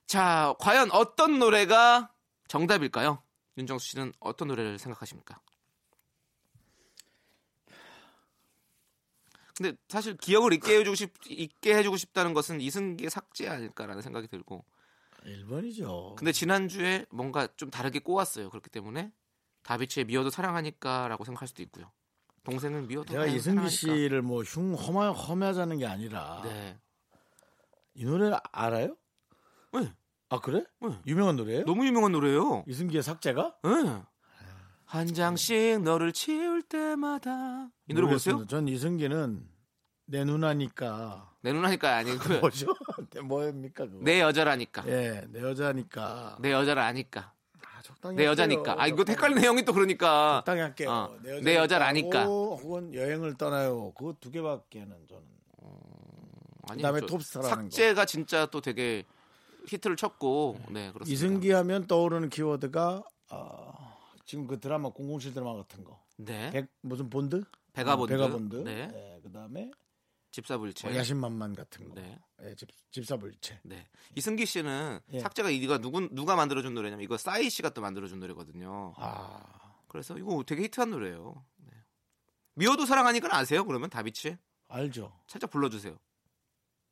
자, 과연 어떤 노래가 정답일까요? 윤정수 씨는 어떤 노래를 생각하십니까? 근데 사실 기억을 잊게 해주고 싶다는 것은 이승기의 삭제 아닐까라는 생각이 들고 1번이죠. 근데 지난주에 뭔가 좀 다르게 꼬았어요. 그렇기 때문에 다비치의 미워도 사랑하니까라고 생각할 수도 있고요. 동생은 미워도 사랑하니까. 내가 이승기 씨를 뭐 험하자는 게 아니라 네. 이 노래를 알아요? 네. 아 그래? 네. 유명한 노래예요? 너무 유명한 노래예요. 이승기의 삭제가? 네. 한 장씩 너를 치울 때마다 이 노래 보세요? 전 이승기는 내 누나니까. 내 누나니까 아니고요. 뭐죠? 뭐입니까? 그거? 내 여자라니까. 예, 내 여자니까. 내 여자를 아니까. 아, 적당히. 내 여자니까. 아 이거 헷갈리는 내용이 또 그러니까. 적당히 할게요. 내 여자라니까. 혹은 여행을 떠나요. 그거 두 개밖에는 저는. 그다음에 톱스타라는 거. 삭제가 진짜 또 되게. 히트를 쳤고 네, 그렇습니다. 이승기 하면 떠오르는 키워드가 지금 그 드라마 007 드라마 같은 거 네. 무슨 본드? 베가본드 네. 네, 그다음에 집사불체 야심만만 같은 거 네. 네, 집사불체 네. 이승기 씨는 네. 삭제가 이가 누가 만들어준 노래냐면 이거 싸이 씨가 또 만들어준 노래거든요. 그래서 이거 되게 히트한 노래예요. 네. 미워도 사랑하니까 아세요? 그러면 다비치? 알죠. 살짝 불러주세요.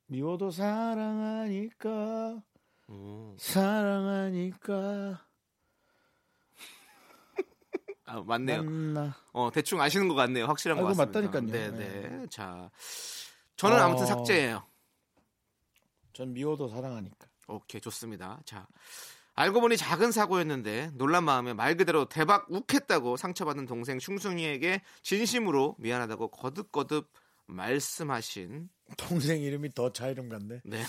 미워도 사랑하니까 사랑하니까 아 맞네요. 맞나. 대충 아시는 것 같네요. 확실한 것 같습니다. 맞다니까요. 네네. 자, 저는 아무튼 삭제예요. 전 미워도 사랑하니까. 오케이 좋습니다. 자, 알고 보니 작은 사고였는데 놀란 마음에 말 그대로 대박 욱했다고 상처받은 동생 슝숭이에게 진심으로 미안하다고 거듭거듭 말씀하신 동생 이름이 더 차 이름 같네. 네.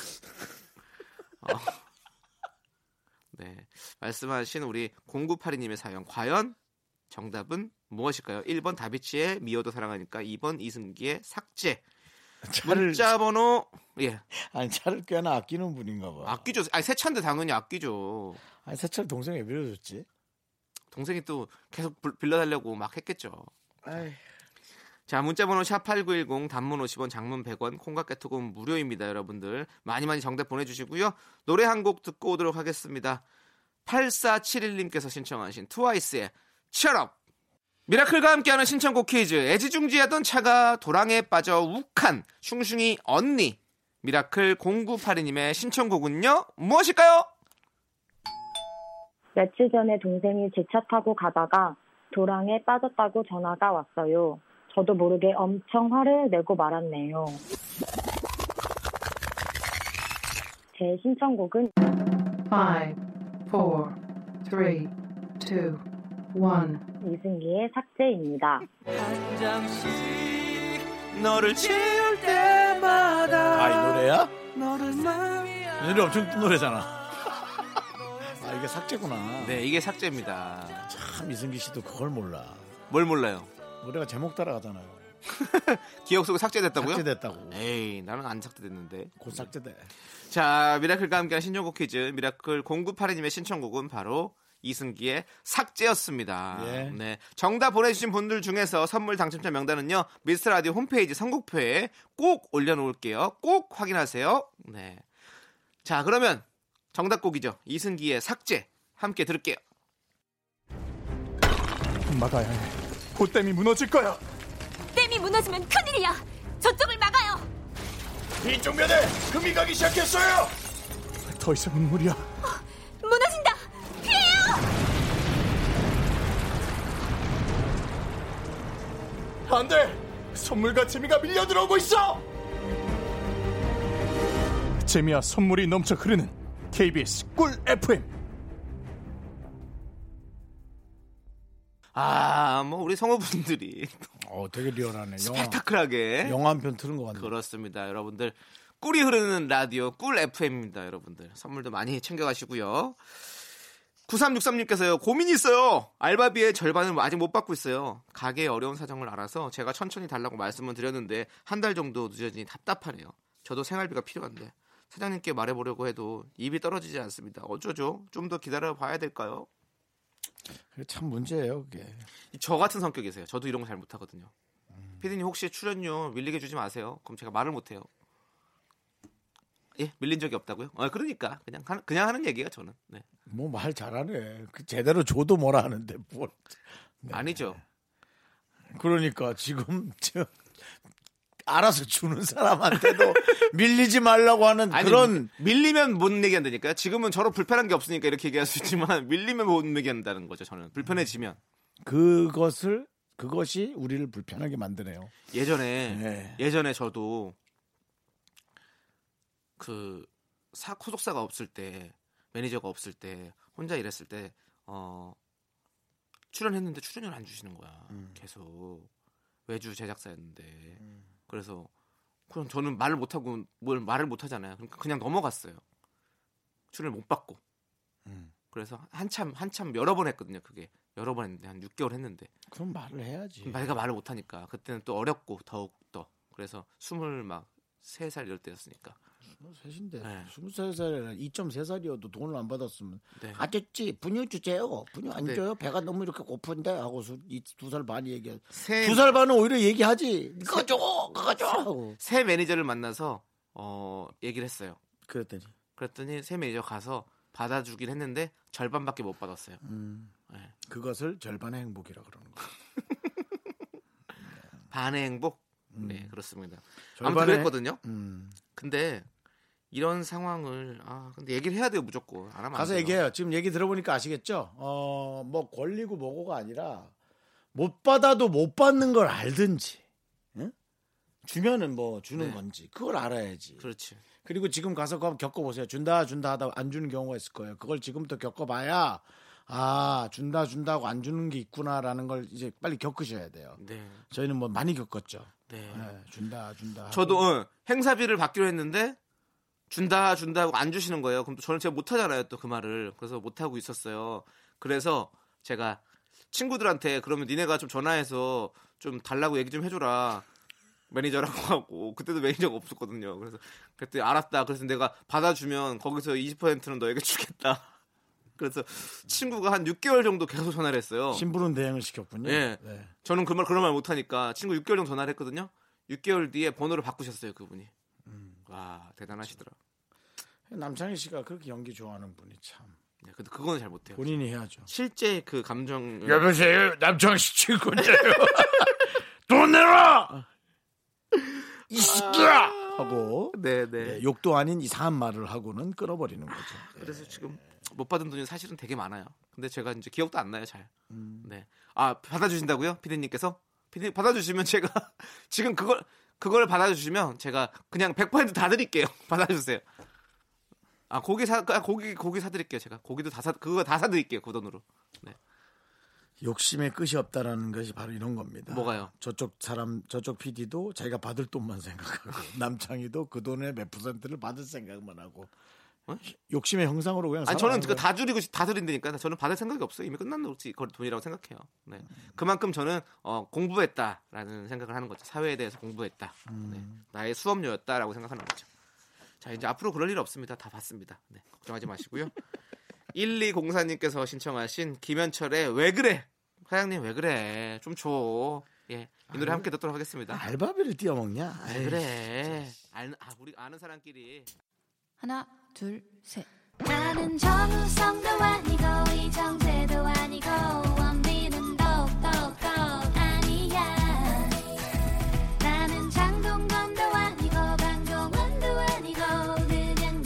네. 말씀하신 우리 0982님의 사연 과연 정답은 무엇일까요? 1번 다비치의 미워도 사랑하니까, 2번 이승기의 삭제. 차를... 문자번호 예. 아니 차를 꽤나 아끼는 분인가 봐. 아끼죠. 아니 새 차인데 당연히 아끼죠. 아니 새 차를 동생이 왜 빌려줬지? 동생이 또 계속 빌려달라고 막 했겠죠. 에이. 자, 문자번호 샵8910 단문 50원 장문 100원 콩과 깨톡은 무료입니다. 여러분들 많이 많이 정답 보내주시고요. 노래 한 곡 듣고 오도록 하겠습니다. 8471님께서 신청하신 트와이스의 Shut Up. 미라클과 함께하는 신청곡 퀴즈. 애지중지하던 차가 도랑에 빠져 욱한 슝슝이 언니. 미라클 0982님의 신청곡은요 무엇일까요? 며칠 전에 동생이 제 차 타고 가다가 도랑에 빠졌다고 전화가 왔어요. 저도 모르게 엄청 화를 내고 말았네요. 제 신청곡은 5, 4, 3, 2, 1 이승기의 삭제입니다. 한 장씩 너를 지울 때마다. 아, 이 노래야? 이 노래 엄청 큰 노래잖아. 아, 이게 삭제구나. 네, 이게 삭제입니다. 참 이승기 씨도 그걸 몰라. 뭘 몰라요? 노래가 제목 따라가잖아요. 기억 속에 삭제됐다고요? 삭제됐다고. 에이, 나는 안 삭제됐는데. 곧 삭제돼. 자, 미라클과 함께한 신청곡 퀴즈. 미라클 0982님의 신청곡은 바로 이승기의 삭제였습니다. 예. 네, 정답 보내주신 분들 중에서 선물 당첨자 명단은요 미스터 라디오 홈페이지 선곡표에 꼭 올려놓을게요. 꼭 확인하세요. 네. 자, 그러면 정답곡이죠. 이승기의 삭제 함께 들을게요. 막아야 해. 댐이 무너질 거야. 댐이 무너지면 큰일이야. 저쪽을 막아요. 이쪽 면에 금이 가기 시작했어요. 더 이상은 무리야. 무너진다. 피해요. 안 돼. 선물과 재미가 밀려 들어오고 있어. 재미와 선물이 넘쳐 흐르는 KBS 꿀 FM. 아, 뭐 우리 성우분들이 되게 리얼하네. 스펙타클하게 영화 한 편 틀은 것 같네요. 그렇습니다. 여러분들 꿀이 흐르는 라디오 꿀 FM입니다. 여러분들 선물도 많이 챙겨가시고요. 9363님께서요 고민이 있어요. 알바비의 절반은 아직 못 받고 있어요. 가게의 어려운 사정을 알아서 제가 천천히 달라고 말씀을 드렸는데 한 달 정도 늦어지니 답답하네요. 저도 생활비가 필요한데 사장님께 말해보려고 해도 입이 떨어지지 않습니다. 어쩌죠? 좀 더 기다려봐야 될까요? 참 문제예요, 그게. 저 같은 성격이세요. 저도 이런 거 잘 못하거든요. 피디님 혹시 출연료 밀리게 주지 마세요. 그럼 제가 말을 못해요. 예, 밀린 적이 없다고요? 아, 그러니까 그냥 하는 얘기예요, 저는. 네. 뭐 말 잘하네. 그 제대로 줘도 뭐라 하는데 뭘? 네. 아니죠. 그러니까 지금 저 알아서 주는 사람한테도 밀리지 말라고 하는. 아니, 그런 밀리면 못 얘기한다니까요. 지금은 저로 불편한 게 없으니까 이렇게 얘기할 수 있지만 밀리면 못 얘기한다는 거죠. 저는 불편해지면 그것이 우리를 불편하게 만드네요. 예전에 네. 예전에 저도 그 소속사가 없을 때 매니저가 없을 때 혼자 일했을 때 출연했는데 출연료를 안 주시는 거야. 계속 외주 제작사였는데. 그래서 그럼 저는 말을 못하고 뭘 말을 못하잖아요. 그러니까 그냥 넘어갔어요. 출연을 못 받고. 그래서 한참 여러 번 했거든요. 그게 여러 번 했는데 한 6개월 했는데. 그럼 말을 해야지. 내가 말을 못하니까 그때는 또 어렵고 더욱더. 그래서 23살 이럴 때였으니까. 23인데 네. 23살에는 2.3살이어도 돈을 안 받았으면 네. 아저씨 분유 주세요. 분유 안 줘요. 배가 너무 이렇게 고픈데 하고 2살 반이 얘기해. 2살 반은 오히려 얘기하지. 그거 줘. 그거 줘 하고. 새 매니저를 만나서 얘기를 했어요. 그랬더니 새 매니저 가서 받아주긴 했는데 절반밖에 못 받았어요. 네. 그것을 절반의 행복이라 그러는 거예요. 반의 행복? 네, 그렇습니다. 아무튼 그랬거든요. 근데 이런 상황을 근데 얘기를 해야 돼요, 무조건. 안 하면 가서 안 돼요. 얘기해요. 지금 얘기 들어보니까 아시겠죠? 뭐 권리고 뭐고가 아니라 못 받아도 못 받는 걸 알든지, 응? 주면은 뭐 주는 네. 건지 그걸 알아야지. 그렇지. 그리고 지금 가서 그거 겪어보세요. 준다 하다 안 주는 경우가 있을 거예요. 그걸 지금부터 겪어봐야. 아, 준다고 안 주는 게 있구나라는 걸 이제 빨리 겪으셔야 돼요. 네. 저희는 뭐 많이 겪었죠. 네. 네, 준다. 저도 행사비를 받기로 했는데 준다 하고 안 주시는 거예요. 그럼 또 저는 제가 못하잖아요, 또 그 말을. 그래서 못하고 있었어요. 그래서 제가 친구들한테 그러면 니네가 좀 전화해서 좀 달라고 얘기 좀 해줘라. 매니저라고 하고, 그때도 매니저가 없었거든요. 그래서 그때 알았다. 그래서 내가 받아주면 거기서 20%는 너에게 주겠다. 그래서 친구가 한 6개월 정도 계속 전화를 했어요. 심부름 대행을 시켰군요. 예. 네. 저는 그런 말 못하니까 친구 6개월 정도 전화를 했거든요. 6개월 뒤에 번호를 바꾸셨어요, 그분이. 와, 대단하시더라. 남창희 씨가 그렇게 연기 좋아하는 분이 참. 네, 근데 그거는 잘 못해요. 본인이 해야죠. 실제 그 감정. 여보세요, 남창희 씨 친구인데요. 돈 내라. 이 새끼야 하고. 네네. 네, 욕도 아닌 이상한 말을 하고는 끊어버리는 거죠. 그래서 네. 지금 못 받은 돈이 사실은 되게 많아요. 근데 제가 이제 기억도 안 나요, 잘. 네. 아, 받아주신다고요, 피디님께서? 피디님 받아주시면 제가 지금 그걸 받아주시면 제가 그냥 100% 다 드릴게요. 받아주세요. 아, 고기 사드릴게요. 제가 고기도 그거 다 사드릴게요. 그 돈으로. 네. 욕심의 끝이 없다라는 것이 바로 이런 겁니다. 뭐가요? 저쪽 PD도 자기가 받을 돈만 생각하고 남창희도 그 돈의 몇 퍼센트를 받을 생각만 하고. 어? 욕심의 형상으로 그냥. 아니 저는 그거 다 줄이고 다 드린다니까. 저는 받을 생각이 없어요. 이미 끝난 돈이라고 생각해요. 네. 그만큼 저는 공부했다라는 생각을 하는 거죠. 사회에 대해서 공부했다. 네. 나의 수업료였다라고 생각하는 거죠. 자, 이제 앞으로 그럴 일 없습니다. 다 봤습니다. 네, 걱정하지 마시고요. 1204님께서 신청하신 김현철의 왜 그래? 사장님 왜 그래? 좀 줘. 예, 이 노래 함께 듣도록 하겠습니다. 알바비를 띄워먹냐? 왜 그래? 우리 아는 사람끼리. 하나, 둘, 셋. 나는 정우성도 아니고 이정재도 아니고 원빈은 더욱더 아니야. 나는 장동건도 아니고 강동원도 아니고 그냥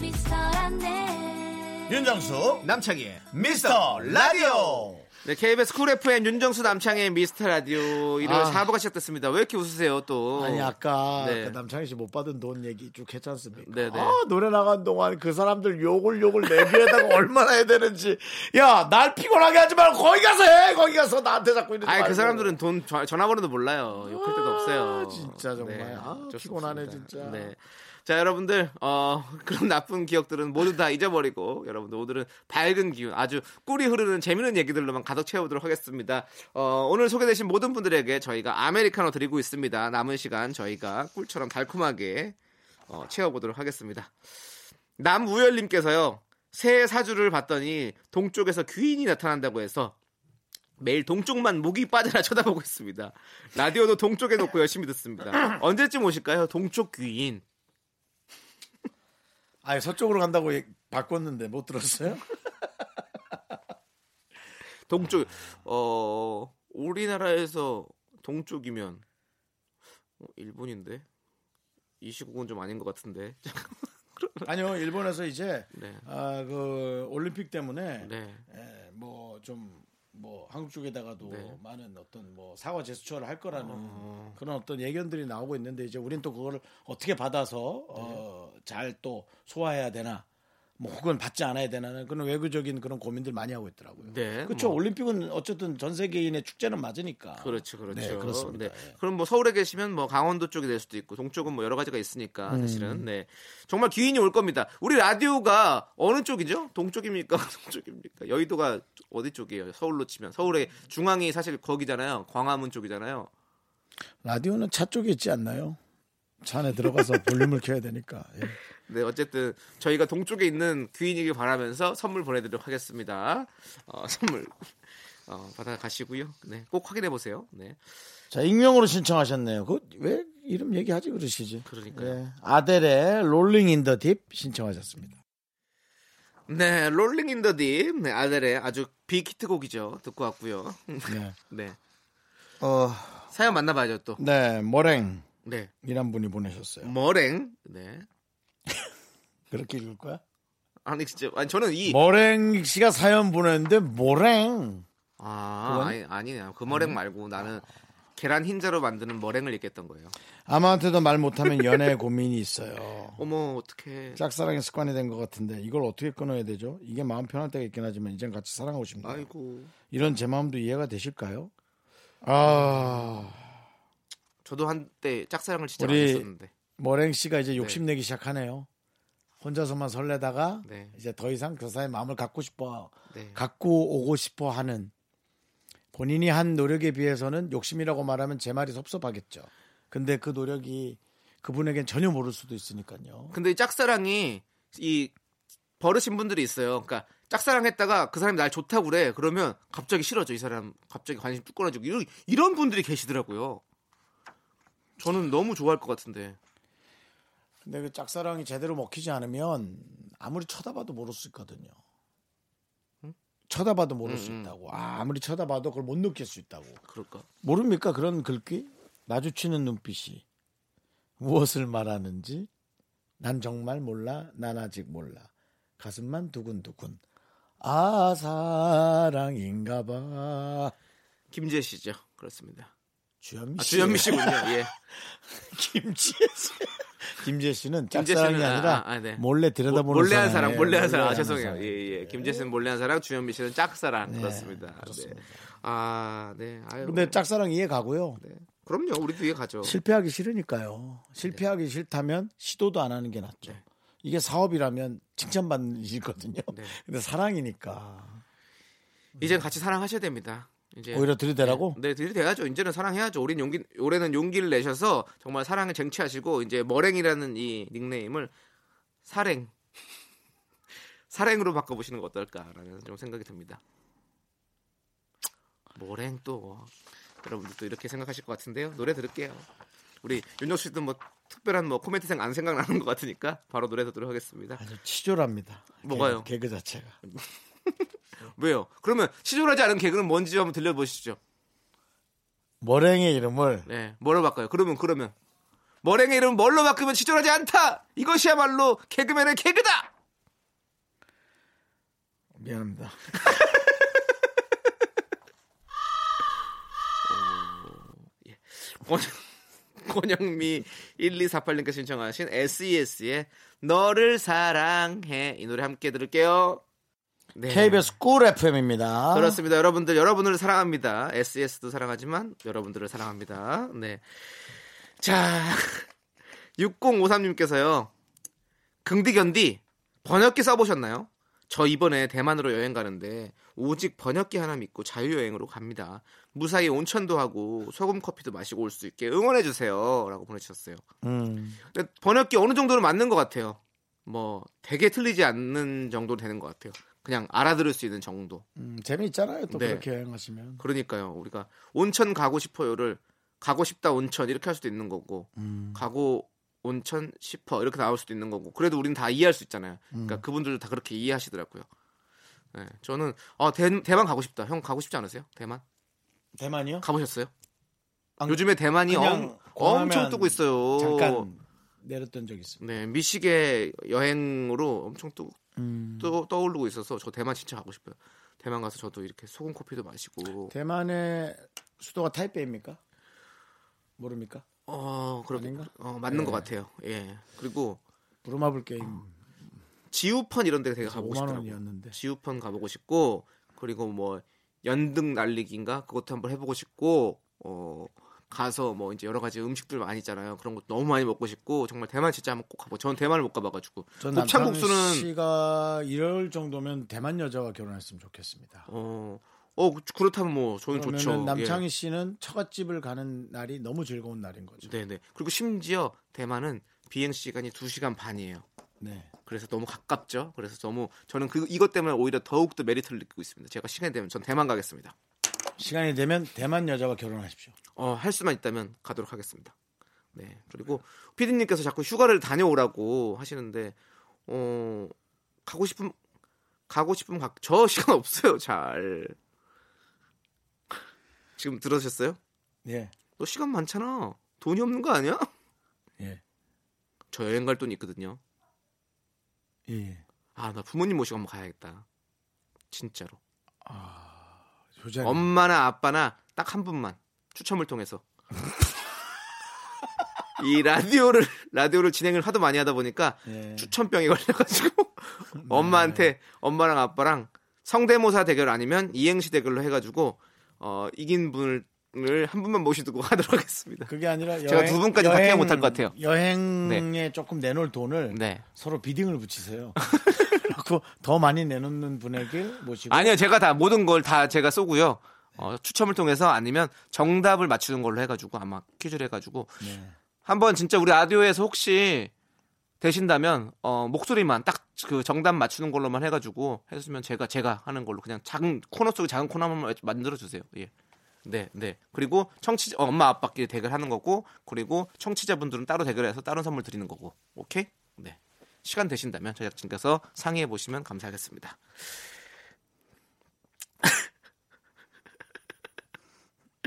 미스터란데. 윤정수 남창희의 미스터 라디오. 네, KBS 쿨 FM 윤정수 남창의 미스터 라디오 일요일 4부가 시작됐습니다. 왜 이렇게 웃으세요 또? 아니 아까 네. 그 남창희 씨 못 받은 돈 얘기 쭉 했지 않습니까? 네네. 아, 노래 나간 동안 그 사람들 욕을 내 귀에다가 얼마나 해야 되는지. 야, 날 피곤하게 하지 말고 거기 가서 해. 거기 가서 나한테 자꾸 이러지 말고. 그 사람들은 돈 전화번호도 몰라요. 욕할 데도 없어요. 진짜 정말. 네. 아, 피곤하네 진짜. 네. 자, 여러분들 그런 나쁜 기억들은 모두 다 잊어버리고 여러분들 오늘은 밝은 기운, 아주 꿀이 흐르는 재미있는 얘기들로만 가득 채우도록 하겠습니다. 오늘 소개되신 모든 분들에게 저희가 아메리카노 드리고 있습니다. 남은 시간 저희가 꿀처럼 달콤하게 채워보도록 하겠습니다. 남우열님께서요, 새 사주를 봤더니 동쪽에서 귀인이 나타난다고 해서 매일 동쪽만 목이 빠져나 쳐다보고 있습니다. 라디오도 동쪽에 놓고 열심히 듣습니다. 언제쯤 오실까요? 동쪽 귀인. 아예 서쪽으로 간다고 바꿨는데 못 들었어요? 동쪽, 우리나라에서 동쪽이면 일본인데 이 시국은 좀 아닌 것 같은데. 아니요, 일본에서 이제 네. 그 올림픽 때문에 네. 뭐 한국 쪽에다가도 네. 많은 어떤 뭐 사과 제스처를 할 거라는 그런 어떤 예견들이 나오고 있는데 이제 우린 또 그걸 어떻게 받아서 네. 잘 또 소화해야 되나, 뭐 혹은 받지 않아야 되나는 그런 외교적인 그런 고민들 많이 하고 있더라고요. 네, 그렇죠. 뭐. 올림픽은 어쨌든 전 세계인의 축제는 맞으니까. 그렇죠. 네, 그렇습니다. 네. 예. 그럼 뭐 서울에 계시면 뭐 강원도 쪽이 될 수도 있고 동쪽은 뭐 여러 가지가 있으니까 사실은 네 정말 귀인이 올 겁니다. 우리 라디오가 어느 쪽이죠? 동쪽입니까? 동쪽입니까? 여의도가 어디 쪽이에요? 서울로 치면 서울의 중앙이 사실 거기잖아요. 광화문 쪽이잖아요. 라디오는 차 쪽에 있지 않나요? 차 안에 들어가서 볼륨을 켜야 되니까. 예. 네, 어쨌든 저희가 동쪽에 있는 귀인이길 바라면서 선물 보내드리도록 하겠습니다. 선물 받아 가시고요. 네, 꼭 확인해 보세요. 네. 자, 익명으로 신청하셨네요. 그 왜 이름 얘기하지 그러시지? 그러니까요. 네. 아델의 롤링 인 더 딥 신청하셨습니다. 네, 롤링 인 더 딥. 네, 아델의 아주 빅히트곡이죠. 듣고 왔고요. 네. 네. 사연 만나봐야죠 또. 네, 머랭. 네. 이란 분이 보내셨어요. 머랭. 네. 그렇게 읽을 거야? 아니 진짜. 아니 저는 이 머랭 씨가 사연 보냈는데 머랭. 아, 아니야. 그 머랭 말고 나는 계란 흰자로 만드는 머랭을 읽겠던 거예요. 아무한테도 말 못하면 연애 고민이 있어요. 어머, 어떡해. 짝사랑의 습관이 된 것 같은데 이걸 어떻게 끊어야 되죠? 이게 마음 편할 때가 있긴 하지만 이젠 같이 사랑하고 싶네요. 아이고. 이런 제 마음도 이해가 되실까요? 저도 한때 짝사랑을 진짜 많이 했었는데 머랭 씨가 이제 욕심내기 시작하네요. 혼자서만 설레다가 이제 더 이상 교사의 마음을 갖고 싶어, 갖고 오고 싶어 하는 본인이 한 노력에 비해서는 욕심이라고 말하면 제 말이 섭섭하겠죠. 근데 그 노력이 그분에겐 전혀 모를 수도 있으니까요. 근데 이 짝사랑이 이 버릇인 분들이 있어요. 그러니까 짝사랑했다가 그 사람이 날 좋다고 그래. 그러면 갑자기 싫어져. 이 사람 갑자기 관심 쭉 끊어지고 이런 분들이 계시더라고요. 저는 너무 좋아할 것 같은데. 근데 그 짝사랑이 제대로 먹히지 않으면 아무리 쳐다봐도 모를 수 있거든요. 응? 쳐다봐도 모를 수 있다고. 아, 아무리 쳐다봐도 그걸 못 느낄 수 있다고. 그럴까? 모릅니까? 그런 글귀? 마주치는 눈빛이 무엇을 말하는지 난 정말 몰라. 난 아직 몰라. 가슴만 두근두근. 아, 사랑인가 봐. 김지혜 씨죠. 그렇습니다. 주현미 씨. 아, 주현미 씨군요. 예. 김지혜 씨. 김지혜 씨는 짝사랑이 아니라 몰래 들여다보는 몰래 한 사랑. 몰래 한 사랑. 아, 죄송해요. 예, 예. 김지혜 씨는 몰래 한 사랑, 주현미 씨는 짝사랑. 네, 그렇습니다. 그렇습니다. 네. 아, 네. 아유. 근데 짝사랑 이해 가고요. 네. 그럼요. 우리도 이해 가죠. 실패하기 싫으니까요. 실패하기 싫다면 시도도 안 하는 게 낫죠. 네. 이게 사업이라면 칭찬받으시거든요. 네. 근데 사랑이니까. 이제 같이 사랑하셔야 됩니다. 이제 오히려 들이대라고? 네, 들이대야죠. 이제는 사랑해야죠. 올해는 용기를 내셔서 정말 사랑을 쟁취하시고 이제 머랭이라는 이 닉네임을 사랭 사랭으로 바꿔보시는 거 어떨까라는 좀 생각이 듭니다. 머랭 또 여러분들도 이렇게 생각하실 것 같은데요. 노래 들을게요. 우리 윤정수 씨도 뭐 특별한 뭐 코멘트생 안 생각나는 것 같으니까 바로 노래 듣도록 하겠습니다. 아주 치졸합니다. 뭐가요? 개그 자체가. 왜요? 그러면 치졸하지 않은 개그는 뭔지 한번 들려보시죠. 머랭의 이름을 뭐로 바꿔요? 그러면 머랭의 이름은 뭘로 바꾸면 치졸하지 않다. 이것이야말로 개그맨의 개그다. 미안합니다. 권영미 1248님께서 신청하신 SES의 너를 사랑해 이 노래 함께 들을게요. 네. KBS 쿨 FM입니다. 그렇습니다. 여러분을 사랑합니다. SES도 사랑하지만 여러분들을 사랑합니다. 네. 자, 6053님께서요. 긍디견디 번역기 써보셨나요? 저 이번에 대만으로 여행 가는데 오직 번역기 하나 믿고 자유여행으로 갑니다. 무사히 온천도 하고 소금 커피도 마시고 올 수 있게 응원해주세요. 라고 보내주셨어요. 근데 번역기 어느 정도는 맞는 것 같아요. 뭐 되게 틀리지 않는 정도 되는 것 같아요. 그냥 알아들을 수 있는 정도. 재미있잖아요. 또 그렇게 여행하시면. 그러니까요. 우리가 온천 가고 싶어요를 가고 싶다 온천 이렇게 할 수도 있는 거고 가고 온천 싶어 이렇게 나올 수도 있는 거고 그래도 우리는 다 이해할 수 있잖아요. 그러니까 그분들도 다 그렇게 이해하시더라고요. 네, 저는 대만 가고 싶다. 형 가고 싶지 않으세요? 대만이요? 가보셨어요? 요즘에 대만이 엄청 뜨고 있어요. 잠깐 내렸던 적이 있습니다. 네, 미식의 여행으로 엄청 또 떠오르고 있어서 저 대만 진짜 가고 싶어요. 대만 가서 저도 이렇게 소금 커피도 마시고. 대만의 수도가 타이베이입니까? 모릅니까? 그런가? 맞는 것 같아요. 예. 그리고 부루마블 게임 지우펀 이런 데 되게 가보고 싶더라고요. 지우펀 가보고 싶고 그리고 뭐 연등 날리기인가 그것도 한번 해보고 싶고 가서 뭐 이제 여러 가지 음식들 많이 있잖아요. 그런 것도 너무 많이 먹고 싶고 정말 대만 진짜 한번 꼭 가보고. 저는 대만을 못 가봐가지고. 전 곱창국수는 남창희 씨가 이럴 정도면 대만 여자와 결혼했으면 좋겠습니다. 그렇다면 뭐 저는 좋죠. 남창희 씨는 처갓집을 가는 날이 너무 즐거운 날인 거죠. 네네. 그리고 심지어 대만은 비행 시간이 2시간 반이에요. 네. 그래서 너무 가깝죠. 그래서 너무 저는 이것 때문에 오히려 더욱더 메리트를 느끼고 있습니다. 제가 시간이 되면 전 대만 가겠습니다. 시간이 되면 대만 여자와 결혼하십시오. 할 수만 있다면 가도록 하겠습니다. 네. 그리고 피디님께서 자꾸 휴가를 다녀오라고 하시는데 가고 싶으면 저 시간 없어요. 잘. 지금 들으셨어요? 예. 너 시간 많잖아. 돈이 없는 거 아니야? 예. 저 여행 갈 돈이 있거든요. 예. 아, 나 부모님 모시고 한번 가야겠다. 진짜로. 조장. 엄마나 아빠나 딱 한 분만 추첨을 통해서. 이 라디오를 진행을 하도 많이 하다 보니까 추첨병이 걸려가지고 엄마한테 엄마랑 아빠랑 성대모사 대결 아니면 이행시 대결로 해가지고 이긴 분을 한 분만 모시고 하도록 하겠습니다. 그게 아니라 여행, 제가 두 분까지 다 케어 못할 것 같아요. 여행에 네. 조금 내놓을 돈을 네. 서로 비딩을 붙이세요. 그리고 더 많이 내놓는 분에게 모시고. 아니요, 제가 다 모든 걸 다 제가 쏘고요. 추첨을 통해서 아니면 정답을 맞추는 걸로 해가지고 아마 퀴즈를 해가지고 네. 한번 진짜 우리 라디오에서 혹시 되신다면 목소리만 딱 그 정답 맞추는 걸로만 해가지고 했으면 제가 하는 걸로 그냥 작은 코너 속에 작은 코너만 만들어 주세요. 예. 네, 네. 그리고 청취자 엄마 아빠끼리 대결하는 거고, 그리고 청취자분들은 따로 대결해서 다른 선물 드리는 거고. 오케이? 네. 시간 되신다면 제작진께서 상의해 보시면 감사하겠습니다.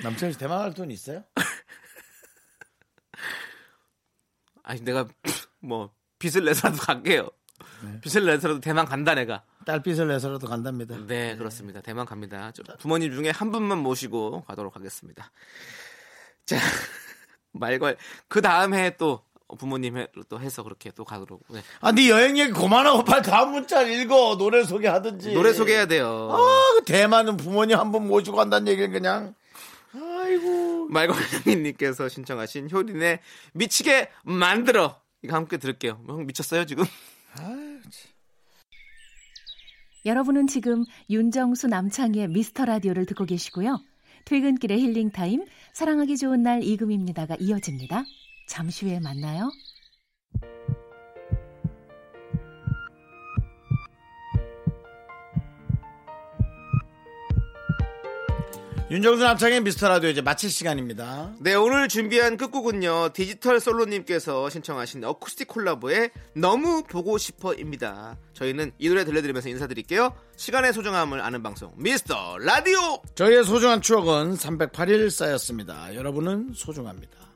남편이 대망할 돈 있어요? 아니 내가 뭐 빚을 내서라도 갈게요. 네. 빚을 내서라도 대만 간다 내가. 딸 빚을 내서라도 간답니다. 네, 네. 그렇습니다. 대만 갑니다. 부모님 중에 한 분만 모시고 가도록 하겠습니다. 자, 말걸 그 다음 해에 또 부모님을 또 해서 그렇게 또 가도록. 네. 아, 네 여행 얘기 그만하고 빨리 다음 문자 읽어. 노래 소개하든지. 노래 소개해야 돼요. 아, 대만은 부모님 한 분 모시고 간다는 얘기는 그냥. 아이고. 말걸님께서 신청하신 효린의 미치게 만들어. 이거 함께 들을게요. 형 미쳤어요 지금? 아유, 여러분은 지금 윤정수 남창희의 미스터 라디오를 듣고 계시고요. 퇴근길의 힐링 타임, 사랑하기 좋은 날 이금입니다가 이어집니다. 잠시 후에 만나요. 윤정수 남창의 미스터라디오 이제 마칠 시간입니다. 네, 오늘 준비한 끝곡은요. 디지털 솔로님께서 신청하신 어쿠스틱 콜라보의 너무 보고 싶어입니다. 저희는 이 노래 들려드리면서 인사드릴게요. 시간의 소중함을 아는 방송 미스터라디오. 저희의 소중한 추억은 308일 쌓였습니다. 여러분은 소중합니다.